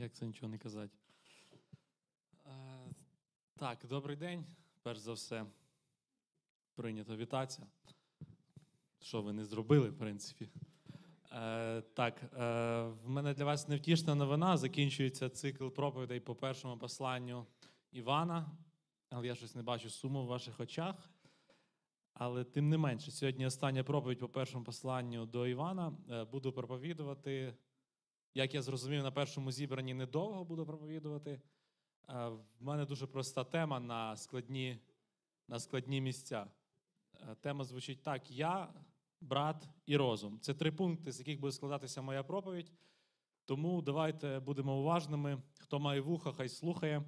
Як це нічого не казати? Так, добрий день. Перш за все, прийнято вітатися. Що ви не зробили, в принципі. В мене для вас невтішна новина. Закінчується цикл проповідей по першому посланню Івана. Але я щось не бачу суму в ваших очах. Але тим не менше, сьогодні остання проповідь по першому посланню до Івана. Буду проповідувати, як я зрозумів, на першому зібранні недовго буду проповідувати. В мене дуже проста тема на складні місця. Тема звучить так: «Я, брат і розум». Це три пункти, з яких буде складатися моя проповідь. Тому давайте будемо уважними. Хто має вуха, хай слухає.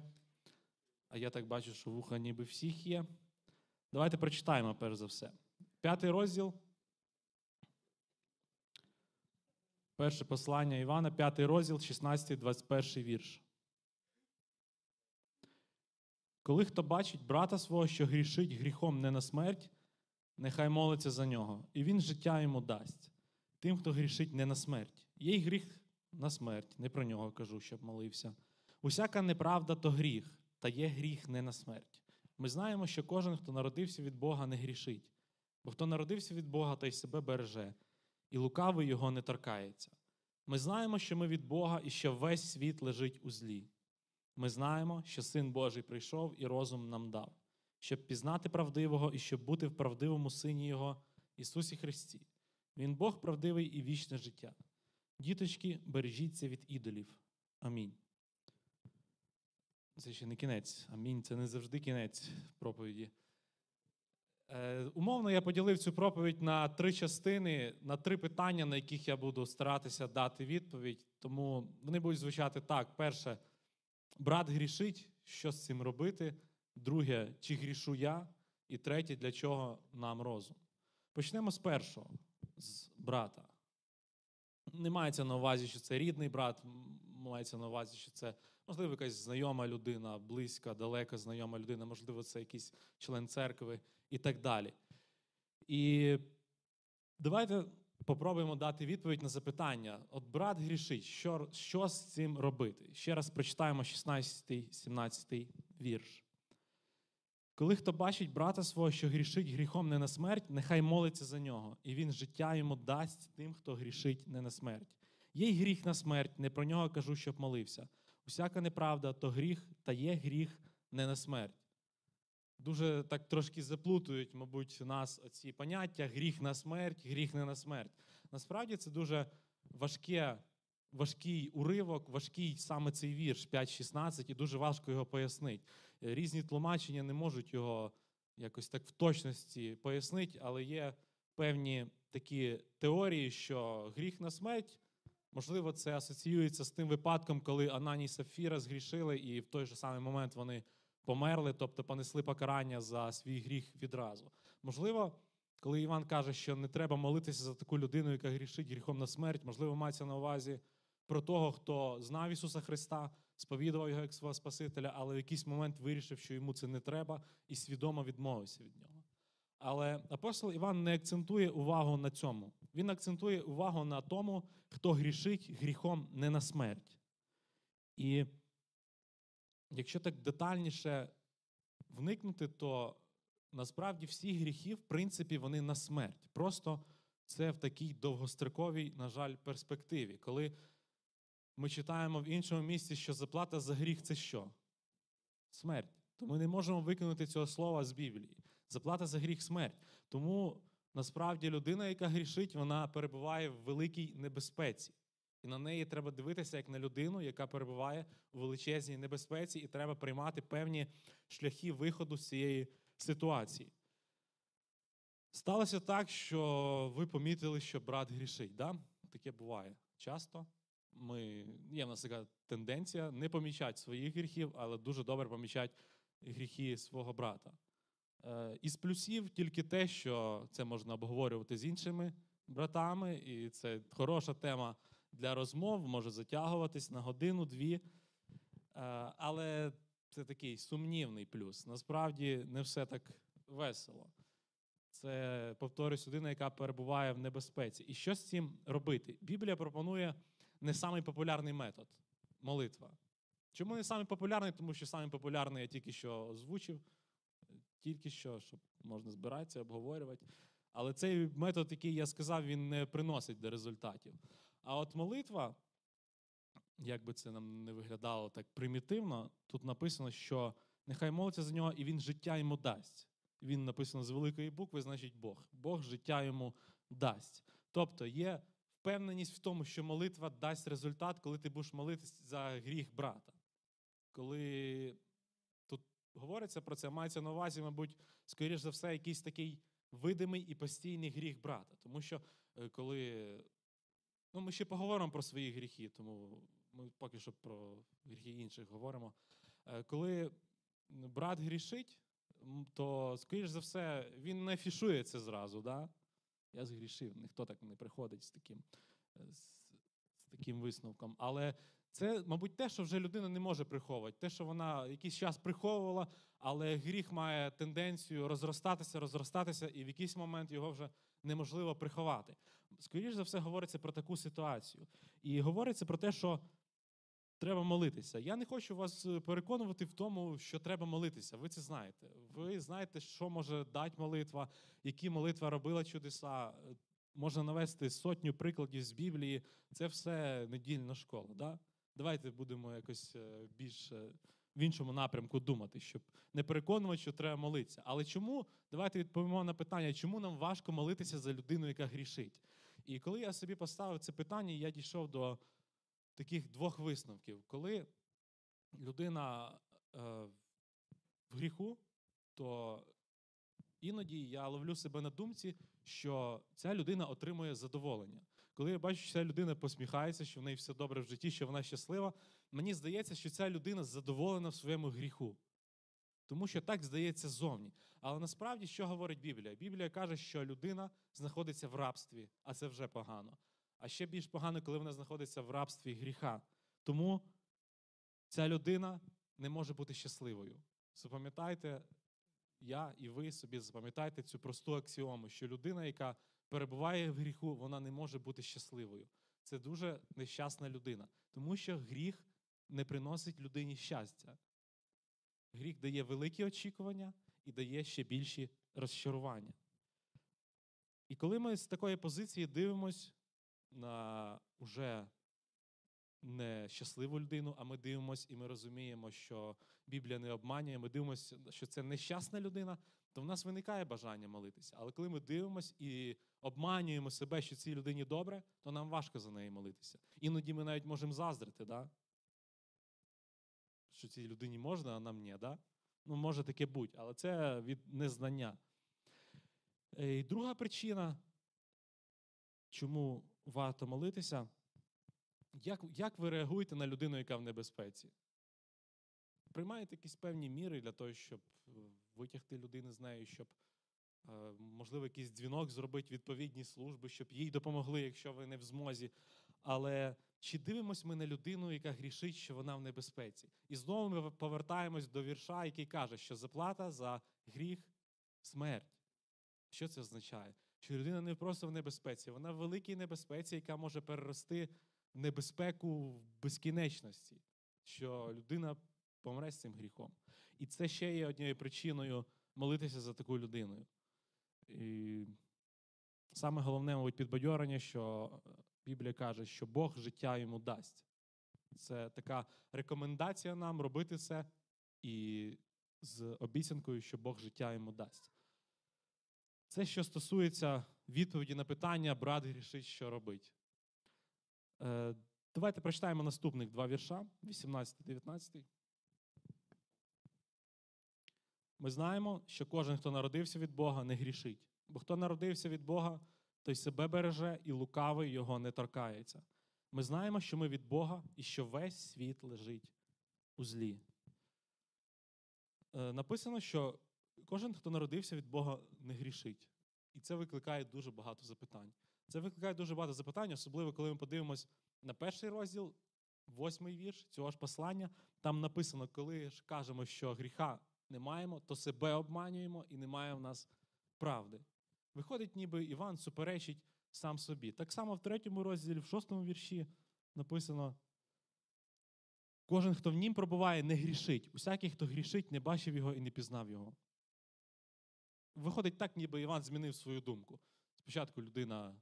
А я так бачу, що вуха ніби всіх є. Давайте прочитаємо, перш за все. 5 розділ. Перше послання Івана, 5 розділ, 16-21 вірш. «Коли хто бачить брата свого, що грішить гріхом не на смерть, нехай молиться за нього, і він життя йому дасть. Тим, хто грішить не на смерть. Є й гріх на смерть, не про нього кажу, щоб молився. Усяка неправда – то гріх, та є гріх не на смерть. Ми знаємо, що кожен, хто народився від Бога, не грішить. Бо хто народився від Бога, той себе береже, і лукавий його не торкається. Ми знаємо, що ми від Бога, і що весь світ лежить у злі. Ми знаємо, що Син Божий прийшов і розум нам дав, щоб пізнати правдивого і щоб бути в правдивому Сині Його, Ісусі Христі. Він Бог правдивий і вічне життя. Діточки, бережіться від ідолів. Амінь». Це ще не кінець. Амінь. Це не завжди кінець проповіді. Умовно я поділив цю проповідь на три частини, на три питання, на яких я буду старатися дати відповідь. Тому вони будуть звучати так. Перше – брат грішить, що з цим робити? Друге, чи грішу я? І третє, для чого нам розум? Почнемо з першого, з брата. Не мається на увазі, що це рідний брат, мається на увазі, що це, можливо, якась знайома людина, близька, далека знайома людина, можливо, це якийсь член церкви і так далі. І давайте попробуємо дати відповідь на запитання. От брат грішить, що з цим робити? Ще раз прочитаємо 16-17 вірш. «Коли хто бачить брата свого, що грішить гріхом не на смерть, нехай молиться за нього, і він життя йому дасть тим, хто грішить не на смерть. Є й гріх на смерть, не про нього кажу, щоб молився. Усяка неправда, то гріх, та є гріх не на смерть». Дуже так трошки заплутують, мабуть, нас оці поняття гріх на смерть, гріх не на смерть. Насправді це дуже важкий уривок, важкий саме цей вірш 5-16, і дуже важко його пояснити. Різні тлумачення не можуть його якось так в точності пояснити, але є певні такі теорії, що гріх на смерть, можливо, це асоціюється з тим випадком, коли Ананій і Сапфіра згрішили, і в той же самий момент вони померли, тобто понесли покарання за свій гріх відразу. Можливо, коли Іван каже, що не треба молитися за таку людину, яка грішить гріхом на смерть, можливо, мається на увазі про того, хто знав Ісуса Христа, сповідував його як свого Спасителя, але в якийсь момент вирішив, що йому це не треба, і свідомо відмовився від нього. Але апостол Іван не акцентує увагу на цьому. Він акцентує увагу на тому, хто грішить гріхом не на смерть. І якщо так детальніше вникнути, то насправді всі гріхи, в принципі, вони на смерть. Просто це в такій довгостроковій, на жаль, перспективі. Коли ми читаємо в іншому місці, що заплата за гріх – це що? Смерть. То ми не можемо викинути цього слова з Біблії. Заплата за гріх – смерть. Тому, насправді, людина, яка грішить, вона перебуває в великій небезпеці. І на неї треба дивитися як на людину, яка перебуває у величезній небезпеці, і треба приймати певні шляхи виходу з цієї ситуації. Сталося так, що ви помітили, що брат грішить, да? Таке буває часто. Є в нас така тенденція не помічати своїх гріхів, але дуже добре помічати гріхи свого брата. Із плюсів тільки те, що це можна обговорювати з іншими братами, і це хороша тема для розмов, може затягуватись на годину-дві, але це такий сумнівний плюс. Насправді не все так весело. Це, повторюсь, людина, яка перебуває в небезпеці. І що з цим робити? Біблія пропонує не самий популярний метод. молитва. Чому не самий популярний? Тому що самий популярний я тільки що озвучив, тільки що, щоб можна збиратися, обговорювати. Але цей метод, який я сказав, він не приносить до результатів. А от молитва, як би це нам не виглядало так примітивно, тут написано, що нехай молиться за нього, і він життя йому дасть. Він написано з великої букви, значить Бог. Бог життя йому дасть. Тобто є впевненість в тому, що молитва дасть результат, коли ти будеш молитись за гріх брата. Коли тут говориться про це, мається на увазі, мабуть, скоріш за все, якийсь такий видимий і постійний гріх брата. Тому що коли... Ну, ми ще поговоримо про свої гріхи, тому ми поки що про гріхи інших говоримо. Коли брат грішить, то, скоріш за все, він не афішує це зразу, да? Я згрішив, ніхто так не приходить з таким висновком. Але це, мабуть, те, що вже людина не може приховувати. Те, що вона якийсь час приховувала, але гріх має тенденцію розростатися, і в якийсь момент його вже неможливо приховати. Скоріше за все, говориться про таку ситуацію. І говориться про те, що треба молитися. Я не хочу вас переконувати в тому, що треба молитися. Ви це знаєте. Ви знаєте, що може дати молитва, які молитва робила чудеса. Можна навести сотню прикладів з Біблії. Це все недільна школа. Да? Давайте будемо якось більш в іншому напрямку думати, щоб не переконувати, що треба молитися. Але чому? Давайте відповімо на питання, чому нам важко молитися за людину, яка грішить. І коли я собі поставив це питання, я дійшов до таких двох висновків. Коли людина в гріху, то іноді я ловлю себе на думці, що ця людина отримує задоволення. Коли я бачу, що ця людина посміхається, що в неї все добре в житті, що вона щаслива, мені здається, що ця людина задоволена в своєму гріху. Тому що так здається ззовні. Але насправді, що говорить Біблія? Біблія каже, що людина знаходиться в рабстві, а це вже погано. А ще більш погано, коли вона знаходиться в рабстві гріха. Тому ця людина не може бути щасливою. Запам'ятайте, я і ви собі запам'ятайте цю просту аксіому, що людина, яка перебуває в гріху, вона не може бути щасливою. Це дуже нещасна людина, тому що гріх не приносить людині щастя. Гріх дає великі очікування і дає ще більші розчарування. І коли ми з такої позиції дивимось на уже не щасливу людину, а ми дивимося і ми розуміємо, що Біблія не обманює, ми дивимося, що це нещасна людина, то в нас виникає бажання молитися. Але коли ми дивимося і обманюємо себе, що цій людині добре, то нам важко за неї молитися. Іноді ми навіть можемо заздрити, да? Що цій людині можна, а нам ні. Да? Ну, може таке бути, але це від незнання. І друга причина, чому варто молитися, як ви реагуєте на людину, яка в небезпеці? Приймаєте якісь певні міри для того, щоб витягти людину з нею, щоб, можливо, якийсь дзвінок зробити відповідні служби, щоб їй допомогли, якщо ви не в змозі. Але чи дивимось ми на людину, яка грішить, що вона в небезпеці? І знову ми повертаємось до вірша, який каже, що заплата за гріх – смерть. Що це означає? Що людина не просто в небезпеці, вона в великій небезпеці, яка може перерости небезпеку в безкінечності, що людина помре з цим гріхом. І це ще є однією причиною молитися за таку людину. І саме головне, мабуть, підбадьорення, що Біблія каже, що Бог життя йому дасть. Це така рекомендація нам робити це і з обіцянкою, що Бог життя йому дасть. Це, що стосується відповіді на питання «Брат грішить, що робить?». Давайте прочитаємо наступних два вірша, 18-19. Ми знаємо, що кожен, хто народився від Бога, не грішить. Бо хто народився від Бога, той себе береже, і лукавий його не торкається. Ми знаємо, що ми від Бога, і що весь світ лежить у злі. Написано, що кожен, хто народився від Бога, не грішить. І це викликає дуже багато запитань. Це викликає дуже багато запитань, особливо, коли ми подивимось на перший розділ, 8-й вірш цього ж послання. Там написано, коли ж кажемо, що гріха не маємо, то себе обманюємо і немає в нас правди. Виходить, ніби Іван суперечить сам собі. Так само в 3-му розділі, в 6-му вірші написано, Кожен, хто в нім пробуває, не грішить. Усякий, хто грішить, не бачив його і не пізнав його. Виходить так, ніби Іван змінив свою думку. Спочатку людина,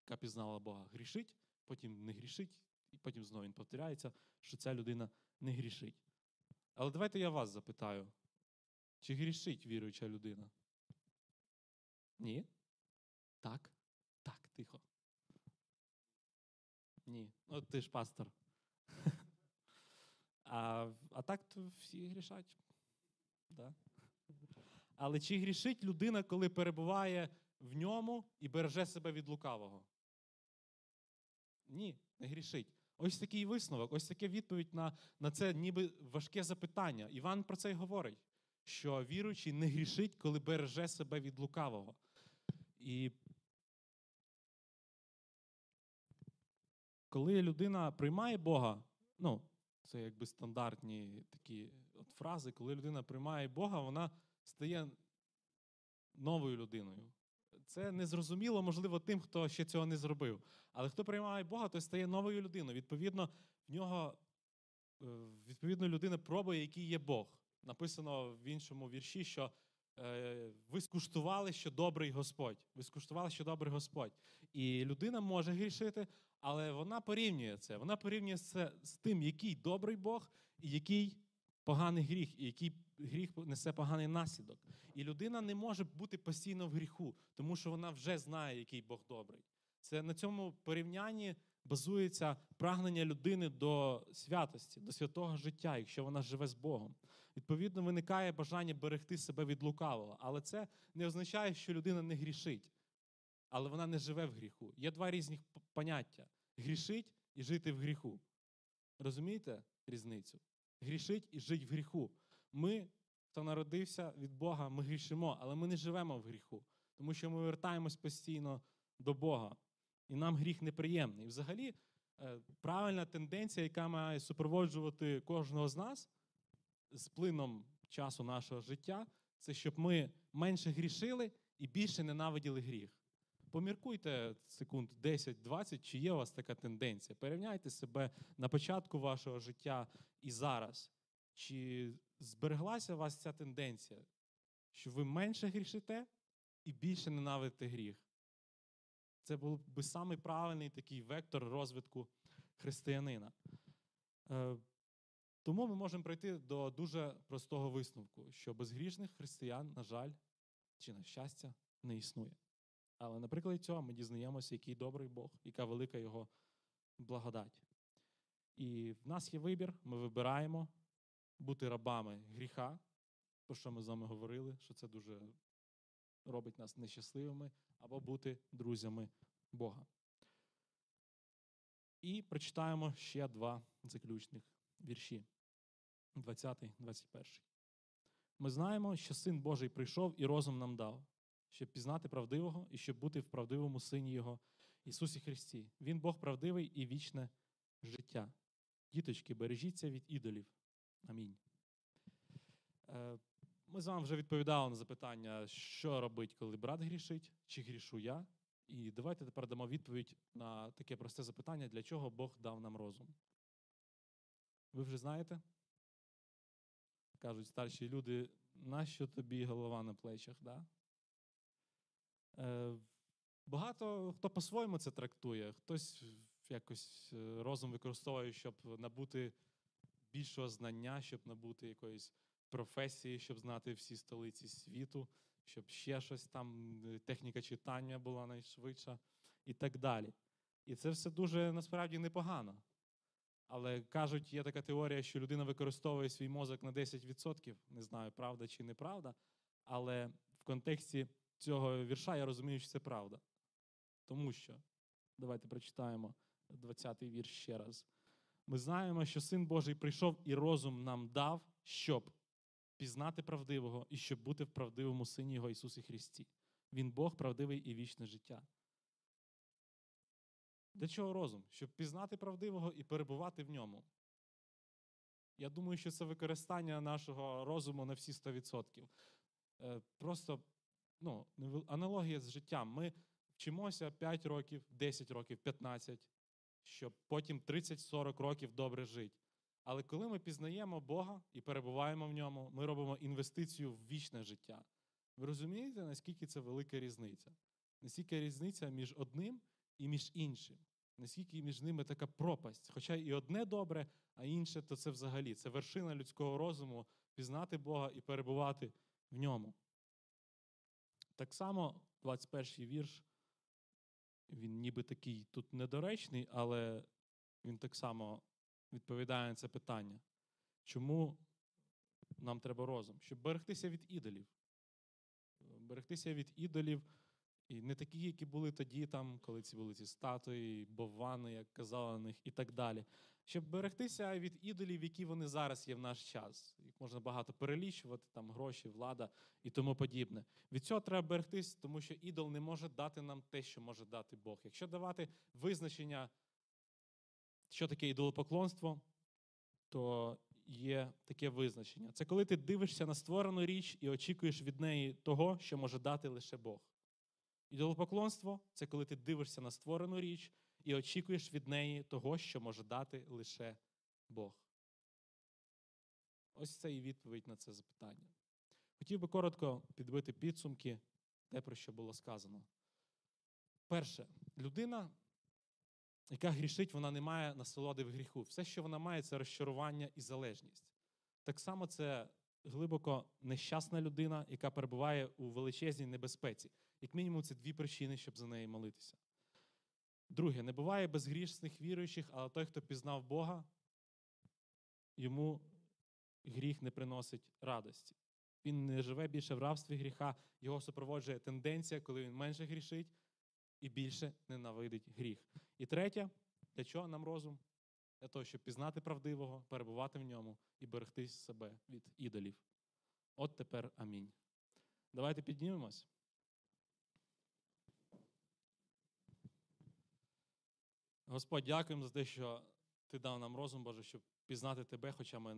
яка пізнала Бога, грішить, потім не грішить, і потім знову він повторяється, що ця людина не грішить. Але давайте я вас запитаю, чи грішить віруюча людина? Ні? Так? Так, тихо. Ні. От ти ж пастор. А так то всі грішать. Да. Але чи грішить людина, коли перебуває в ньому і береже себе від лукавого? Ні, не грішить. Ось такий висновок, ось така відповідь на це ніби важке запитання. Іван про це й говорить, що віруючий не грішить, коли береже себе від лукавого. І коли людина приймає Бога, це якби стандартні такі от фрази, коли людина приймає Бога, вона стає новою людиною. Це незрозуміло, можливо, тим, хто ще цього не зробив. Але хто приймає Бога, той стає новою людиною. Відповідно, людина пробує, який є Бог. Написано в іншому вірші, що ви скуштували, що добрий Господь. Ви скуштували, що добрий Господь. І людина може грішити, але вона порівнює це. Вона порівнює це з тим, який добрий Бог і який поганий гріх, і який гріх несе поганий наслідок. І людина не може бути постійно в гріху, тому що вона вже знає, який Бог добрий. Це на цьому порівнянні базується прагнення людини до святості, до святого життя, якщо вона живе з Богом. Відповідно, виникає бажання берегти себе від лукавого. Але це не означає, що людина не грішить, але вона не живе в гріху. Є два різних поняття – грішить і жити в гріху. Розумієте різницю? Грішить і жить в гріху. Ми, хто народився від Бога, ми грішимо, але ми не живемо в гріху, тому що ми вертаємось постійно до Бога. І нам гріх неприємний. І взагалі, правильна тенденція, яка має супроводжувати кожного з нас з плином часу нашого життя, це щоб ми менше грішили і більше ненавиділи гріх. Поміркуйте секунд 10-20, чи є у вас така тенденція. Порівняйте себе на початку вашого життя і зараз. Чи збереглася у вас ця тенденція, що ви менше грішите і більше ненавидите гріх? Це був би самий правильний такий вектор розвитку християнина. Тому ми можемо прийти до дуже простого висновку, що безгрішних християн, на жаль, чи на щастя, не існує. Але, наприклад, цього ми дізнаємося, який добрий Бог, яка велика його благодать. І в нас є вибір, ми вибираємо бути рабами гріха, про що ми з вами говорили, що це дуже робить нас нещасливими, або бути друзями Бога. І прочитаємо ще два заключних вірші, 20-21. Ми знаємо, що Син Божий прийшов і розум нам дав, щоб пізнати правдивого і щоб бути в правдивому Сині Його, Ісусі Христі. Він Бог правдивий і вічне життя. Діточки, бережіться від ідолів. Амінь. Ми з вами вже відповідали на запитання, що робить, коли брат грішить, чи грішу я. І давайте тепер дамо відповідь на таке просте запитання, для чого Бог дав нам розум. Ви вже знаєте? Кажуть старші люди, нащо тобі голова на плечах, да? Багато хто по-своєму це трактує. Хтось якось розум використовує, щоб набути більшого знання, щоб набути якоїсь професії, щоб знати всі столиці світу, щоб ще щось там, техніка читання була найшвидша і так далі. І це все дуже, насправді, непогано. Але, кажуть, є така теорія, що людина використовує свій мозок на 10%. Не знаю, правда чи неправда, але в контексті цього вірша я розумію, що це правда. Тому що, давайте прочитаємо 20-й вірш ще раз. Ми знаємо, що Син Божий прийшов і розум нам дав, щоб пізнати правдивого і щоб бути в правдивому Сині Його Ісусі Христі. Він Бог, правдивий і вічне життя. Для чого розум? Щоб пізнати правдивого і перебувати в ньому. Я думаю, що це використання нашого розуму на всі 100%. Просто, аналогія з життям. Ми вчимося 5 років, 10 років, 15, щоб потім 30-40 років добре жити. Але коли ми пізнаємо Бога і перебуваємо в ньому, ми робимо інвестицію в вічне життя. Ви розумієте, наскільки це велика різниця? Наскільки різниця між одним і між іншим? Наскільки між ними така пропасть? Хоча і одне добре, а інше, то це взагалі. Це вершина людського розуму – пізнати Бога і перебувати в ньому. Так само 21-й вірш, він ніби такий тут недоречний, але він так само відповідає на це питання. Чому нам треба розум? Щоб берегтися від ідолів. Берегтися від ідолів, і не такі, які були тоді, там, коли були ці статуї, боввани, як казали на них, і так далі. Щоб берегтися від ідолів, які вони зараз є в наш час. Їх можна багато перелічувати, там гроші, влада і тому подібне. Від цього треба берегтися, тому що ідол не може дати нам те, що може дати Бог. Якщо давати визначення, що таке ідолопоклонство, то є таке визначення. Це коли ти дивишся на створену річ і очікуєш від неї того, що може дати лише Бог. Ідолопоклонство – це коли ти дивишся на створену річ і очікуєш від неї того, що може дати лише Бог. Ось це і відповідь на це запитання. Хотів би коротко підбити підсумки, те, про що було сказано. Перше. Людина, яка грішить, вона не має насолоди в гріху. Все, що вона має – це розчарування і залежність. Так само це глибоко нещасна людина, яка перебуває у величезній небезпеці. Як мінімум, це дві причини, щоб за неї молитися. Друге, не буває безгрішних віруючих, але той, хто пізнав Бога, йому гріх не приносить радості. Він не живе більше в рабстві гріха, його супроводжує тенденція, коли він менше грішить і більше ненавидить гріх. І третє, для чого нам розум? Для того, щоб пізнати правдивого, перебувати в ньому і берегти себе від ідолів. От тепер амінь. Давайте піднімемось. Господь, дякуємо за те, що Ти дав нам розум, Боже, щоб пізнати Тебе, хоча ми